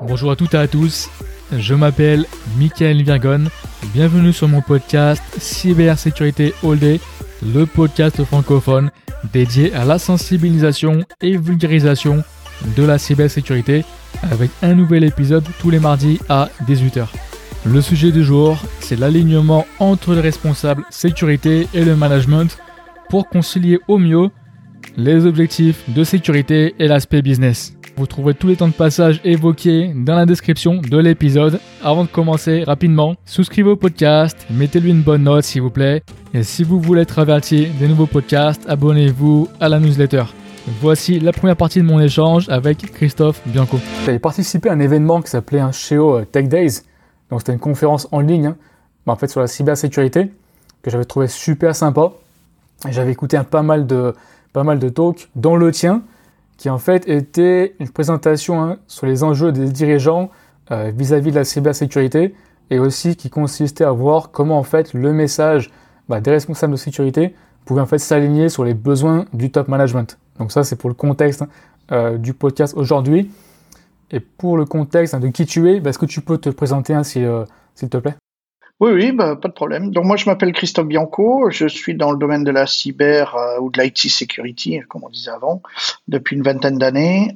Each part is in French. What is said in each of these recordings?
Bonjour à toutes et à tous, je m'appelle Mickaël Virgonne, bienvenue sur mon podcast Cybersécurité All Day, le podcast francophone dédié à la sensibilisation et vulgarisation de la cybersécurité avec un nouvel épisode tous les mardis à 18h. Le sujet du jour, c'est l'alignement entre les responsables sécurité et le management pour concilier au mieux les objectifs de sécurité et l'aspect business. Vous trouverez tous les temps de passage évoqués dans la description de l'épisode. Avant de commencer rapidement, souscrivez au podcast, mettez-lui une bonne note s'il vous plaît. Et si vous voulez être averti des nouveaux podcasts, abonnez-vous à la newsletter. Voici la première partie de mon échange avec Christophe Bianco. J'avais participé à un événement qui s'appelait un SEO Tech Days. Donc c'était une conférence en ligne, en fait sur la cybersécurité, que j'avais trouvé super sympa. J'avais écouté pas mal de talks, dont le tien, qui en fait était une présentation sur les enjeux des dirigeants vis-à-vis de la cybersécurité et aussi qui consistait à voir comment en fait le message des responsables de sécurité pouvait en fait s'aligner sur les besoins du top management. Donc ça c'est pour le contexte du podcast aujourd'hui. Et pour le contexte de qui tu es, est-ce que tu peux te présenter s'il te plaît ? Oui, pas de problème. Donc moi je m'appelle Christophe Bianco, je suis dans le domaine de la cyber ou de l'IT security, comme on disait avant, depuis une vingtaine d'années.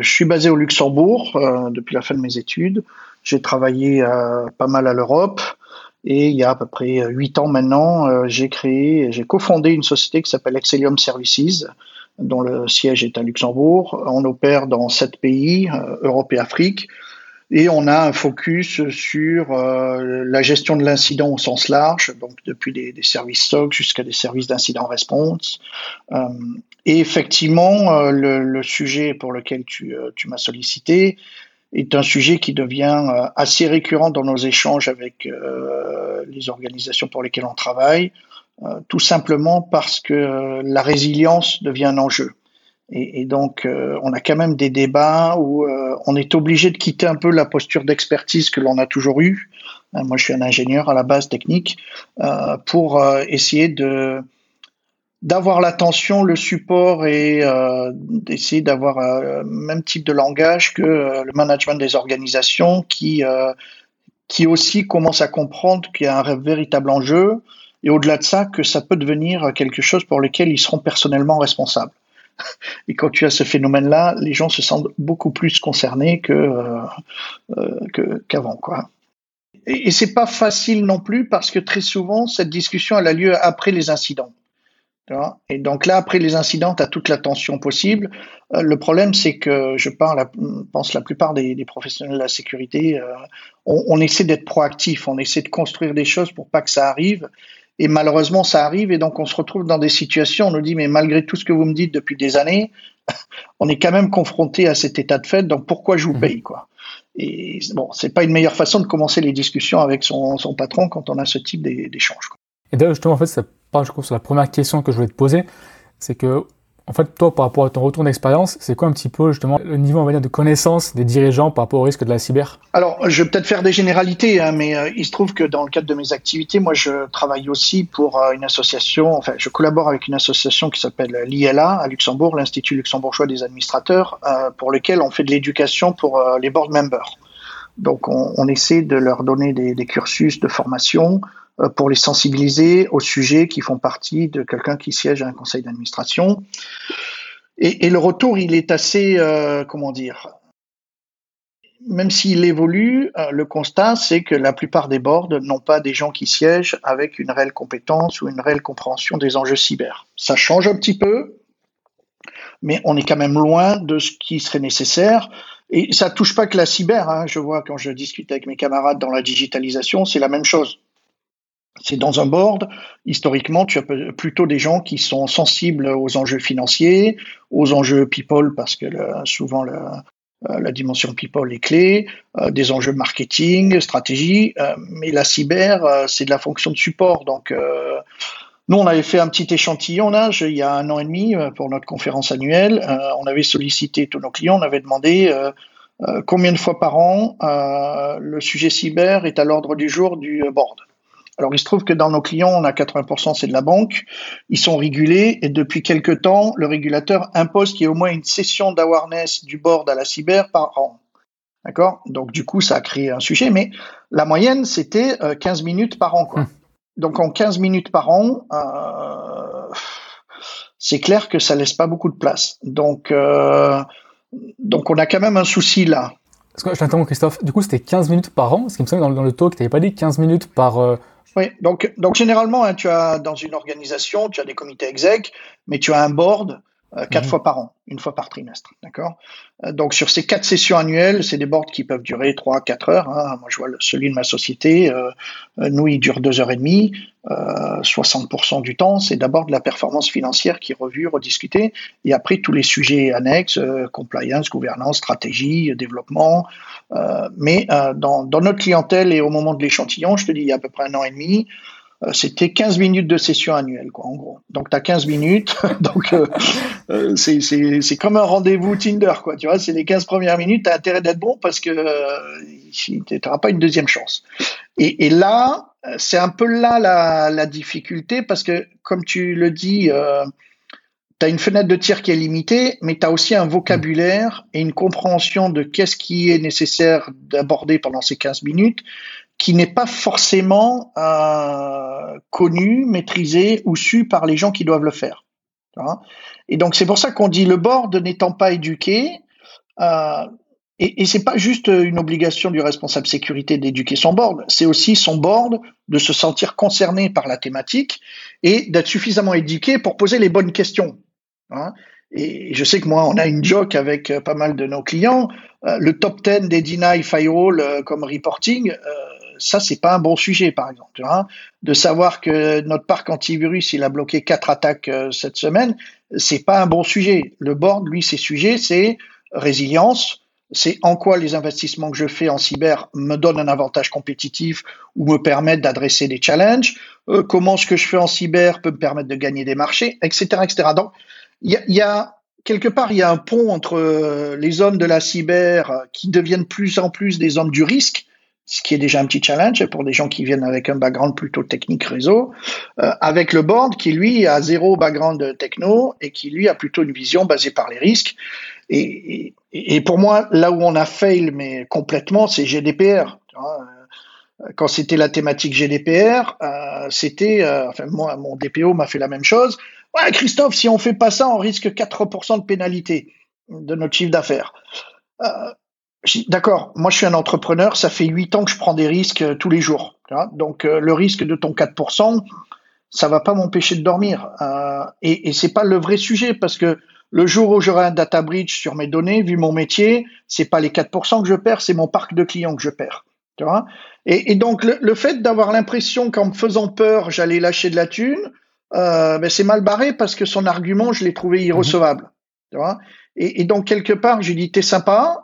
Je suis basé au Luxembourg depuis la fin de mes études. J'ai travaillé pas mal à l'Europe et il y a à peu près 8 ans maintenant, j'ai cofondé une société qui s'appelle Excellium Services, dont le siège est à Luxembourg. On opère dans 7 pays, Europe et Afrique. Et on a un focus sur la gestion de l'incident au sens large, donc depuis des services SOC jusqu'à des services d'incident response. Et effectivement, le sujet pour lequel tu m'as sollicité est un sujet qui devient assez récurrent dans nos échanges avec les organisations pour lesquelles on travaille, tout simplement parce que la résilience devient un enjeu. Et donc, on a quand même des débats où on est obligé de quitter un peu la posture d'expertise que l'on a toujours eue. Moi, je suis un ingénieur à la base technique pour essayer d'avoir l'attention, le support et d'essayer d'avoir le même type de langage que le management des organisations qui aussi commence à comprendre qu'il y a un véritable enjeu et au-delà de ça, que ça peut devenir quelque chose pour lequel ils seront personnellement responsables. Et quand tu as ce phénomène-là, les gens se sentent beaucoup plus concernés qu'avant, quoi. Et c'est pas facile non plus parce que très souvent, cette discussion, elle a lieu après les incidents. Et donc là, après les incidents, tu as toute la tension possible. Le problème, c'est que je pense la plupart des professionnels de la sécurité, on essaie d'être proactif, on essaie de construire des choses pour pas que ça arrive. Et malheureusement, ça arrive et donc on se retrouve dans des situations, on nous dit, mais malgré tout ce que vous me dites depuis des années, on est quand même confronté à cet état de fait, donc pourquoi je vous paye, quoi. Et bon, c'est pas une meilleure façon de commencer les discussions avec son patron quand on a ce type d'échange, quoi. Et d'ailleurs, justement, en fait, ça part, je trouve, sur la première question que je voulais te poser, c'est que, en fait, toi, par rapport à ton retour d'expérience, c'est quoi un petit peu, justement, le niveau, on va dire, de connaissance des dirigeants par rapport au risque de la cyber ? Alors, je vais peut-être faire des généralités, mais il se trouve que dans le cadre de mes activités, moi, je travaille aussi pour une association, enfin, je collabore avec une association qui s'appelle l'ILA à Luxembourg, l'Institut luxembourgeois des administrateurs, pour lequel on fait de l'éducation pour les board members. Donc, on essaie de leur donner des cursus de formation pour les sensibiliser aux sujets qui font partie de quelqu'un qui siège à un conseil d'administration. Et le retour, il est assez, même s'il évolue, le constat, c'est que la plupart des boards n'ont pas des gens qui siègent avec une réelle compétence ou une réelle compréhension des enjeux cyber. Ça change un petit peu, mais on est quand même loin de ce qui serait nécessaire. Et ça touche pas que la cyber, Je vois quand je discute avec mes camarades dans la digitalisation, c'est la même chose. C'est dans un board, historiquement, tu as plutôt des gens qui sont sensibles aux enjeux financiers, aux enjeux people, parce que souvent la dimension people est clé, des enjeux marketing, stratégie, mais la cyber, c'est de la fonction de support. Donc, nous, on avait fait un petit échantillon, il y a 1 an et demi, pour notre conférence annuelle. On avait sollicité tous nos clients, on avait demandé combien de fois par an le sujet cyber est à l'ordre du jour du board. Alors, il se trouve que dans nos clients, on a 80%, c'est de la banque. Ils sont régulés et depuis quelque temps, le régulateur impose qu'il y ait au moins une session d'awareness du board à la cyber par an. D'accord? Donc, du coup, ça a créé un sujet, mais la moyenne, c'était 15 minutes par an, quoi. Donc, en 15 minutes par an, c'est clair que ça laisse pas beaucoup de place. Donc on a quand même un souci là. Parce que je t'interromps, Christophe. Du coup, c'était 15 minutes par an. Ce qui me semble dans le talk, tu n'avais pas dit 15 minutes par... Oui, donc généralement, hein, tu as dans une organisation, tu as des comités exec, mais tu as un board 4 fois par an, une fois par trimestre. D'accord. Donc, sur ces 4 sessions annuelles, c'est des boards qui peuvent durer 3 à 4 heures. Hein. Moi, je vois celui de ma société, nous, il dure 2 heures et demie. 60% du temps, c'est d'abord de la performance financière qui est revue, rediscutée, et après tous les sujets annexes, compliance, gouvernance, stratégie, développement. Mais dans notre clientèle et au moment de l'échantillon, je te dis, il y a à peu près 1 an et demi, c'était 15 minutes de session annuelle, quoi, en gros. Donc, tu as 15 minutes. Donc, c'est comme un rendez-vous Tinder, quoi. Tu vois, c'est les 15 premières minutes, tu as intérêt d'être bon parce que tu n'auras pas une deuxième chance. Et là, c'est un peu là la difficulté parce que, comme tu le dis, tu as une fenêtre de tir qui est limitée, mais tu as aussi un vocabulaire et une compréhension de qu'est-ce qui est nécessaire d'aborder pendant ces 15 minutes qui n'est pas forcément connu, maîtrisé ou su par les gens qui doivent le faire. Hein. Et donc, c'est pour ça qu'on dit le board n'étant pas éduqué, et c'est pas juste une obligation du responsable sécurité d'éduquer son board, c'est aussi son board de se sentir concerné par la thématique et d'être suffisamment éduqué pour poser les bonnes questions. Hein. Et je sais que moi, on a une joke avec pas mal de nos clients, le top 10 des deny firewall comme reporting, ça, c'est pas un bon sujet, par exemple. Hein. De savoir que notre parc antivirus, il a bloqué 4 attaques cette semaine, c'est pas un bon sujet. Le board, lui, ses sujets, c'est résilience, c'est en quoi les investissements que je fais en cyber me donnent un avantage compétitif ou me permettent d'adresser des challenges, comment ce que je fais en cyber peut me permettre de gagner des marchés, etc. etc. Donc, il y a quelque part, il y a un pont entre les hommes de la cyber qui deviennent de plus en plus des hommes du risque, ce qui est déjà un petit challenge pour des gens qui viennent avec un background plutôt technique réseau, avec le board qui, lui, a 0 background techno et qui, lui, a plutôt une vision basée par les risques. Et pour moi, là où on a fail, mais complètement, c'est GDPR. Quand c'était la thématique GDPR, moi, mon DPO m'a fait la même chose. Ouais, Christophe, si on fait pas ça, on risque 4% de pénalité de notre chiffre d'affaires. D'accord, moi je suis un entrepreneur, ça fait 8 ans que je prends des risques tous les jours. Donc le risque de ton 4%, ça va pas m'empêcher de dormir. Et c'est pas le vrai sujet parce que le jour où j'aurai un data breach sur mes données, vu mon métier, c'est pas les 4% que je perds, c'est mon parc de clients que je perds. Tu vois ? Et donc le fait d'avoir l'impression qu'en me faisant peur, j'allais lâcher de la thune, c'est mal barré parce que son argument, je l'ai trouvé irrecevable. Tu vois ? Et donc, quelque part, j'ai dit, t'es sympa,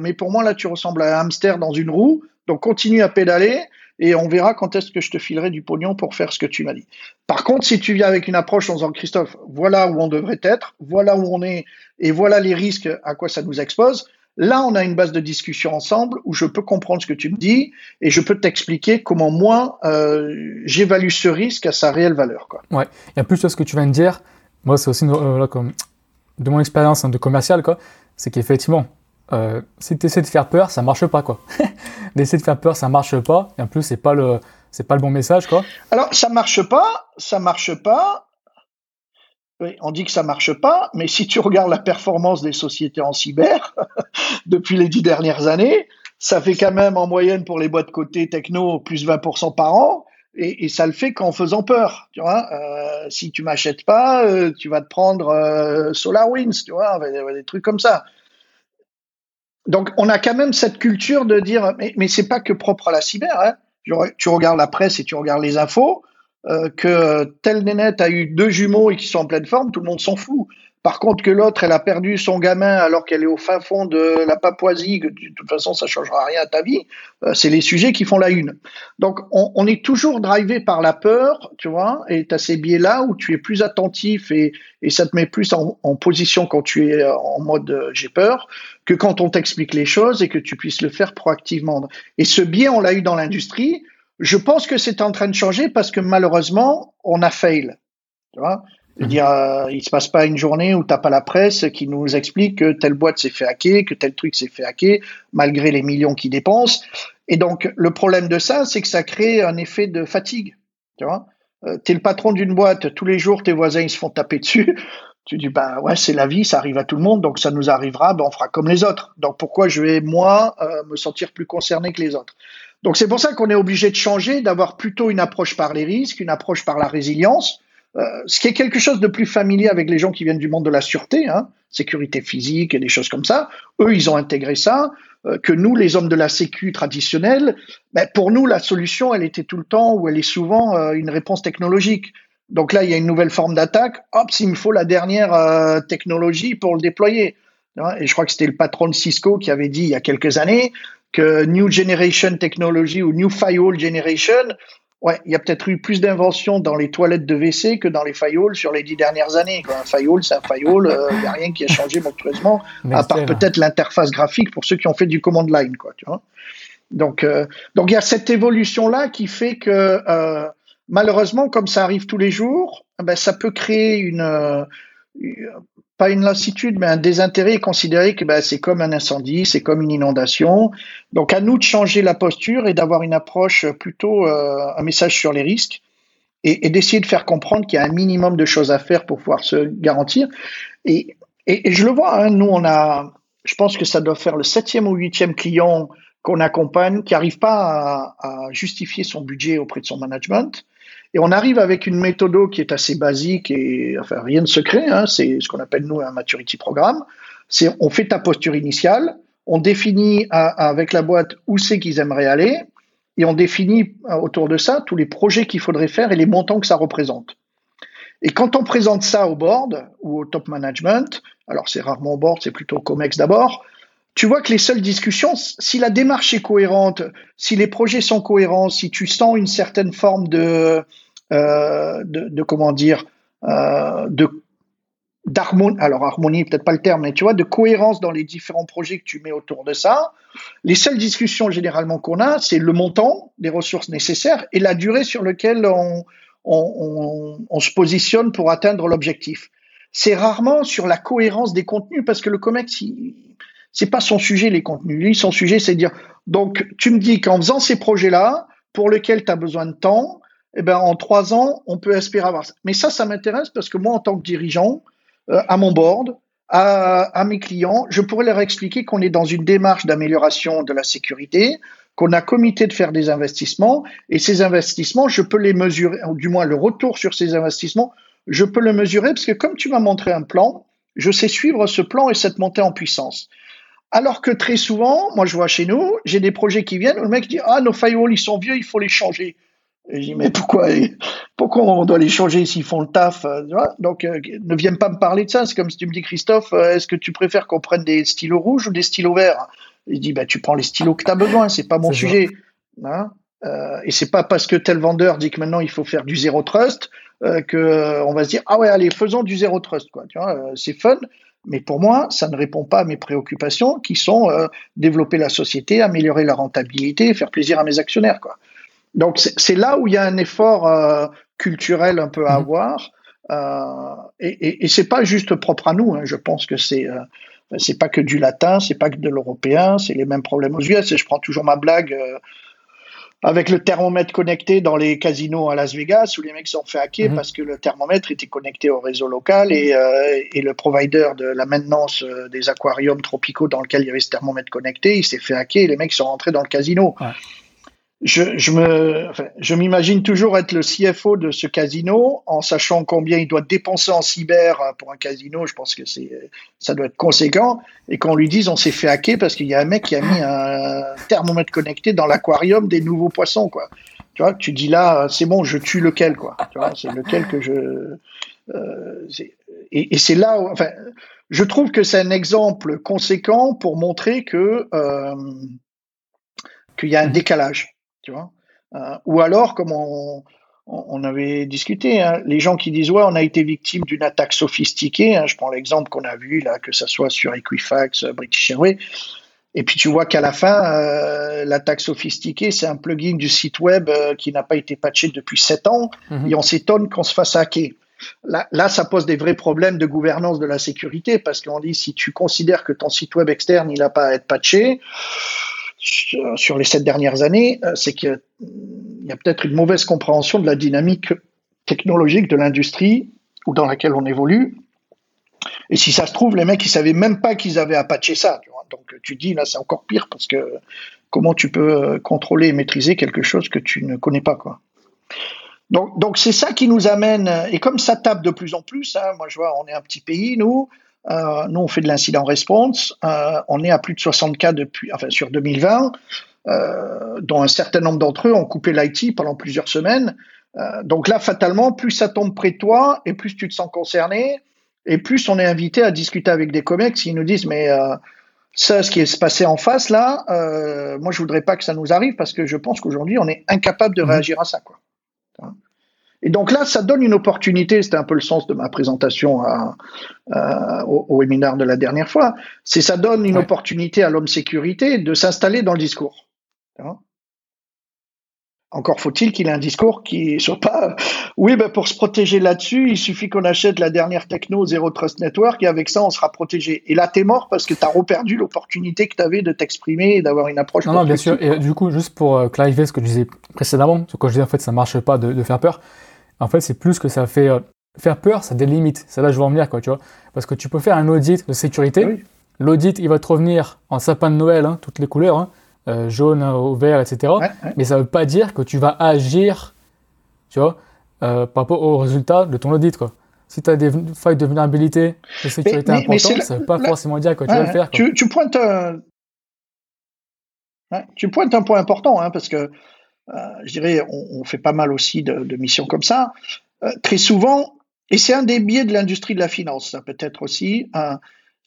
mais pour moi, là, tu ressembles à un hamster dans une roue, donc continue à pédaler et on verra quand est-ce que je te filerai du pognon pour faire ce que tu m'as dit. Par contre, si tu viens avec une approche en disant, Christophe, voilà où on devrait être, voilà où on est et voilà les risques à quoi ça nous expose, là, on a une base de discussion ensemble où je peux comprendre ce que tu me dis et je peux t'expliquer comment moi, j'évalue ce risque à sa réelle valeur. Quoi. Ouais. Et en plus de ce que tu viens de dire, moi, c'est aussi de mon expérience de commercial, quoi, c'est qu'effectivement, si tu essaies de faire peur, ça marche pas, quoi. D'essayer de faire peur, ça marche pas. Et en plus, c'est pas le bon message, quoi. Alors, ça marche pas. Oui, on dit que ça marche pas, mais si tu regardes la performance des sociétés en cyber depuis les 10 dernières années, ça fait quand même en moyenne pour les boîtes cotées techno plus 20% par an. Et ça le fait qu'en faisant peur, tu vois. Si tu m'achètes pas, tu vas te prendre SolarWinds, tu vois, des trucs comme ça. Donc, on a quand même cette culture de dire, mais c'est pas que propre à la cyber. Hein. Tu regardes la presse et tu regardes les infos, que telle nénette a eu 2 jumeaux et qui sont en pleine forme, tout le monde s'en fout. Par contre, que l'autre, elle a perdu son gamin alors qu'elle est au fin fond de la Papouasie, que de toute façon, ça ne changera rien à ta vie, c'est les sujets qui font la une. Donc, on est toujours drivé par la peur, tu vois, et tu as ces biais-là où tu es plus attentif et ça te met plus en position quand tu es en mode j'ai peur, que quand on t'explique les choses et que tu puisses le faire proactivement. Et ce biais, on l'a eu dans l'industrie. Je pense que c'est en train de changer parce que malheureusement, on a fail, tu vois. C'est-à-dire, il se passe pas une journée où t'as pas la presse qui nous explique que telle boîte s'est fait hacker, que tel truc s'est fait hacker, malgré les millions qu'ils dépensent. Et donc, le problème de ça, c'est que ça crée un effet de fatigue. Tu vois, t'es le patron d'une boîte, tous les jours, tes voisins, ils se font taper dessus. Tu dis, bah ouais, c'est la vie, ça arrive à tout le monde, donc ça nous arrivera, ben on fera comme les autres. Donc, pourquoi je vais, moi, me sentir plus concerné que les autres? Donc, c'est pour ça qu'on est obligé de changer, d'avoir plutôt une approche par les risques, une approche par la résilience, ce qui est quelque chose de plus familier avec les gens qui viennent du monde de la sûreté, hein, sécurité physique et des choses comme ça. Eux, ils ont intégré ça, que nous, les hommes de la sécu traditionnelle, ben, pour nous, la solution, elle était tout le temps, ou elle est souvent une réponse technologique. Donc là, il y a une nouvelle forme d'attaque, hop, s'il me faut la dernière technologie pour le déployer. Et je crois que c'était le patron de Cisco qui avait dit il y a quelques années que New Generation Technology ou New Firewall Generation, ouais, il y a peut-être eu plus d'inventions dans les toilettes de WC que dans les firewalls sur les 10 dernières années. Un firewall, c'est un firewall, il n'y a rien qui a changé monstrueusement, à part peut-être l'interface graphique pour ceux qui ont fait du command line, quoi, tu vois. Donc il y a cette évolution-là qui fait que... malheureusement, comme ça arrive tous les jours, ben ça peut créer pas une lassitude, mais un désintérêt, et considérer que ben c'est comme un incendie, c'est comme une inondation. Donc à nous de changer la posture et d'avoir une approche plutôt un message sur les risques et d'essayer de faire comprendre qu'il y a un minimum de choses à faire pour pouvoir se garantir. Et je le vois, hein, nous je pense que ça doit faire le 7e ou 8e client qu'on accompagne qui n'arrive pas à justifier son budget auprès de son management. Et on arrive avec une méthode qui est assez basique et enfin rien de secret, hein, c'est ce qu'on appelle nous un maturity programme. C'est on fait ta posture initiale, on définit avec la boîte où c'est qu'ils aimeraient aller et on définit autour de ça tous les projets qu'il faudrait faire et les montants que ça représente. Et quand on présente ça au board ou au top management, alors c'est rarement au board, c'est plutôt au comex d'abord. Tu vois que les seules discussions, si la démarche est cohérente, si les projets sont cohérents, si tu sens une certaine forme de d'harmonie, alors harmonie peut-être pas le terme, mais tu vois, de cohérence dans les différents projets que tu mets autour de ça, les seules discussions généralement qu'on a, c'est le montant des ressources nécessaires et la durée sur laquelle on se positionne pour atteindre l'objectif. C'est rarement sur la cohérence des contenus parce que le comex, c'est pas son sujet, les contenus. Lui, son sujet, c'est de dire, donc, tu me dis qu'en faisant ces projets-là, pour lesquels tu as besoin de temps, eh ben, en 3 ans, on peut espérer avoir ça. Mais ça m'intéresse parce que moi, en tant que dirigeant, à mon board, à mes clients, je pourrais leur expliquer qu'on est dans une démarche d'amélioration de la sécurité, qu'on a comité de faire des investissements, et ces investissements, je peux les mesurer, ou du moins le retour sur ces investissements, je peux le mesurer parce que comme tu m'as montré un plan, je sais suivre ce plan et cette montée en puissance. Alors que très souvent, moi je vois chez nous, j'ai des projets qui viennent où le mec dit « Ah, nos firewalls, ils sont vieux, il faut les changer. » Et je dis « Mais pourquoi on doit les changer s'ils font le taf ?» Donc, ne viens pas me parler de ça. C'est comme si tu me dis « Christophe, est-ce que tu préfères qu'on prenne des stylos rouges ou des stylos verts ?» Il dit bah, « Tu prends les stylos que tu as besoin, c'est pas mon sujet. » Hein, et c'est pas parce que tel vendeur dit que maintenant il faut faire du zéro trust qu'on va se dire « Ah ouais, allez, faisons du zéro trust. » C'est fun. Mais pour moi, ça ne répond pas à mes préoccupations qui sont développer la société, améliorer la rentabilité, faire plaisir à mes actionnaires, quoi. Donc, c'est là où il y a un effort culturel un peu à avoir. Et c'est pas juste propre à nous, hein. Je pense que c'est pas que du latin, c'est pas que de l'européen, c'est les mêmes problèmes aux US. Et je prends toujours ma blague avec le thermomètre connecté dans les casinos à Las Vegas où les mecs se sont fait hacker parce que le thermomètre était connecté au réseau local et le provider de la maintenance des aquariums tropicaux dans lequel il y avait ce thermomètre connecté, il s'est fait hacker et les mecs sont rentrés dans le casino. Ouais. Je m'imagine toujours être le CFO de ce casino en sachant combien il doit dépenser en cyber pour un casino. Je pense que ça doit être conséquent. Et qu'on lui dise on s'est fait hacker parce qu'il y a un mec qui a mis un thermomètre connecté dans l'aquarium des nouveaux poissons, quoi. Tu vois, tu dis là c'est bon, je tue lequel, quoi. Tu vois, c'est lequel que je. Et c'est là où, enfin, je trouve que c'est un exemple conséquent pour montrer que qu'il y a un décalage. Tu vois ou alors, comme on avait discuté, hein, les gens qui disent « Ouais, on a été victime d'une attaque sophistiquée. » Je prends l'exemple qu'on a vu, là, que ce soit sur Equifax, British Airways. Et puis, tu vois qu'à la fin, l'attaque sophistiquée, c'est un plugin du site web qui n'a pas été patché depuis 7 ans. Et on s'étonne qu'on se fasse hacker. Là, ça pose des vrais problèmes de gouvernance de la sécurité, parce qu'on dit, si tu considères que ton site web externe, il n'a pas à être patché sur les 7 dernières années, c'est qu'il y a peut-être une mauvaise compréhension de la dynamique technologique de l'industrie ou dans laquelle on évolue. Et si ça se trouve, les mecs, ils ne savaient même pas qu'ils avaient à patcher ça. Tu vois. Donc, tu dis, là, c'est encore pire, parce que comment tu peux contrôler et maîtriser quelque chose que tu ne connais pas, quoi. Donc c'est ça qui nous amène, et comme ça tape de plus en plus, hein, moi je vois, on est un petit pays, nous on fait de l'incident response, on est à plus de 60 cas sur 2020, dont un certain nombre d'entre eux ont coupé l'IT pendant plusieurs semaines, donc là fatalement, plus ça tombe près de toi, et plus tu te sens concerné, et plus on est invité à discuter avec des comex qui nous disent, mais... ça, ce qui est passé en face, là, moi, je voudrais pas que ça nous arrive, parce que je pense qu'aujourd'hui, on est incapable de réagir à ça, quoi. Et donc là, ça donne une opportunité, c'était un peu le sens de ma présentation au webinaire de la dernière fois, c'est ça donne une opportunité à l'homme sécurité de s'installer dans le discours. Encore faut-il qu'il ait un discours qui soit pas « oui, ben pour se protéger là-dessus, il suffit qu'on achète la dernière techno Zero Trust Network et avec ça, on sera protégé ». Et là, t'es mort parce que t'as reperdu l'opportunité que t'avais de t'exprimer et d'avoir une approche. Non, bien sûr. Et du coup, juste pour clarifier ce que je disais précédemment, parce que quand je disais en fait ça marche pas de faire peur, en fait, c'est plus que ça fait… faire peur, ça a des limites. C'est là que je veux en venir, quoi, tu vois. Parce que tu peux faire un audit de sécurité. Oui. L'audit, il va te revenir en sapin de Noël, hein, toutes les couleurs, hein. Jaune au vert, etc. Ouais. Mais ça veut pas dire que tu vas agir, tu vois, par rapport aux résultats de ton audit, quoi. Si tu as des failles de vulnérabilité, de sécurité importante, ça veut pas forcément dire que tu vas le faire, quoi. Tu pointes un point important, hein, parce que je dirais, on fait pas mal aussi de missions comme ça. Très souvent, et c'est un des biais de l'industrie de la finance, ça peut-être aussi,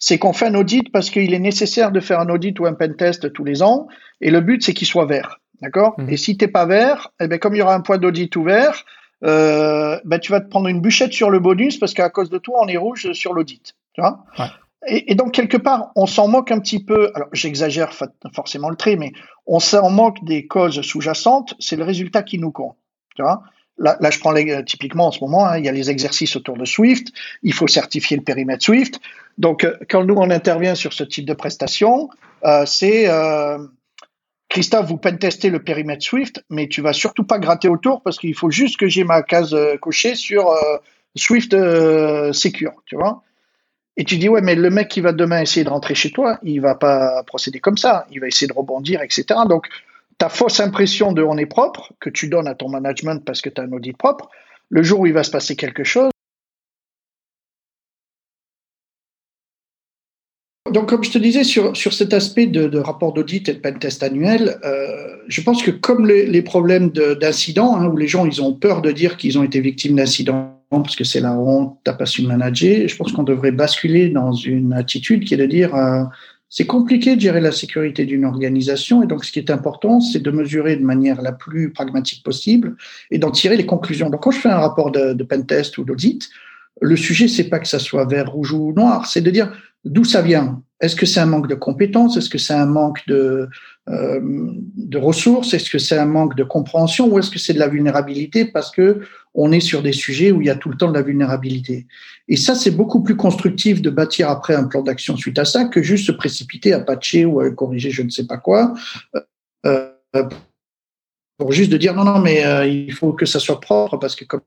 c'est qu'on fait un audit parce qu'il est nécessaire de faire un audit ou un pen test tous les ans, et le but, c'est qu'il soit vert, d'accord ? Et si t'es pas vert, eh ben, comme il y aura un point d'audit ouvert, ben, tu vas te prendre une bûchette sur le bonus parce qu'à cause de toi, on est rouge sur l'audit, tu vois ? Ouais. Et donc, quelque part, on s'en moque un petit peu, alors j'exagère forcément le trait, mais on s'en moque des causes sous-jacentes, c'est le résultat qui nous compte, tu vois ? Là, je prends typiquement en ce moment, hein, il y a les exercices autour de Swift, il faut certifier le périmètre Swift. Donc, quand nous, on intervient sur ce type de prestation, Christophe, vous pentestez le périmètre Swift, mais tu vas surtout pas gratter autour parce qu'il faut juste que j'ai ma case cochée sur Swift Secure, tu vois. Et tu dis, ouais, mais le mec qui va demain essayer de rentrer chez toi, il va pas procéder comme ça, il va essayer de rebondir, etc. Donc, ta fausse impression de « on est propre » que tu donnes à ton management parce que tu as un audit propre, le jour où il va se passer quelque chose. Donc, comme je te disais, sur cet aspect de rapport d'audit et de pentest annuel, je pense que comme les problèmes d'incidents, hein, où les gens ils ont peur de dire qu'ils ont été victimes d'incidents parce que c'est la honte, tu n'as pas su manager, je pense qu'on devrait basculer dans une attitude qui est de dire… c'est compliqué de gérer la sécurité d'une organisation, et donc ce qui est important, c'est de mesurer de manière la plus pragmatique possible et d'en tirer les conclusions. Donc quand je fais un rapport de pentest ou d'audit, le sujet, c'est pas que ça soit vert, rouge ou noir, c'est de dire d'où ça vient. Est-ce que c'est un manque de compétences? Est-ce que c'est un manque de ressources? Est-ce que c'est un manque de compréhension? Ou est-ce que c'est de la vulnérabilité parce que on est sur des sujets où il y a tout le temps de la vulnérabilité? Et ça, c'est beaucoup plus constructif de bâtir après un plan d'action suite à ça que juste se précipiter à patcher ou à corriger je ne sais pas quoi. Pour juste de dire non, mais il faut que ça soit propre parce que comme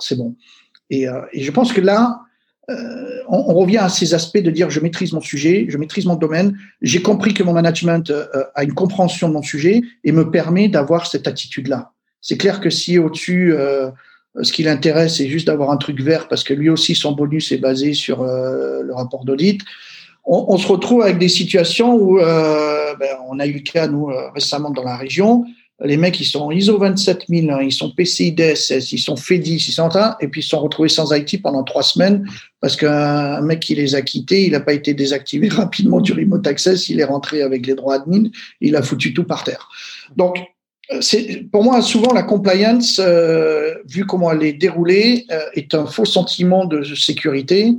c'est bon. Et je pense que là, on revient à ces aspects de dire je maîtrise mon sujet, je maîtrise mon domaine, j'ai compris que mon management a une compréhension de mon sujet et me permet d'avoir cette attitude-là. C'est clair que si au-dessus, ce qui l'intéresse, c'est juste d'avoir un truc vert parce que lui aussi, son bonus est basé sur le rapport d'audit, on se retrouve avec des situations où on a eu le cas, nous, récemment dans la région. Les mecs, ils sont ISO 27000, ils sont PCI DSS, ils sont FEDIS, ils sont en train, et puis ils se sont retrouvés sans IT pendant 3 semaines parce qu'un mec qui les a quittés, il n'a pas été désactivé rapidement du remote access, il est rentré avec les droits admin, il a foutu tout par terre. Donc, c'est, pour moi, souvent, la compliance, vu comment elle est déroulée, est un faux sentiment de sécurité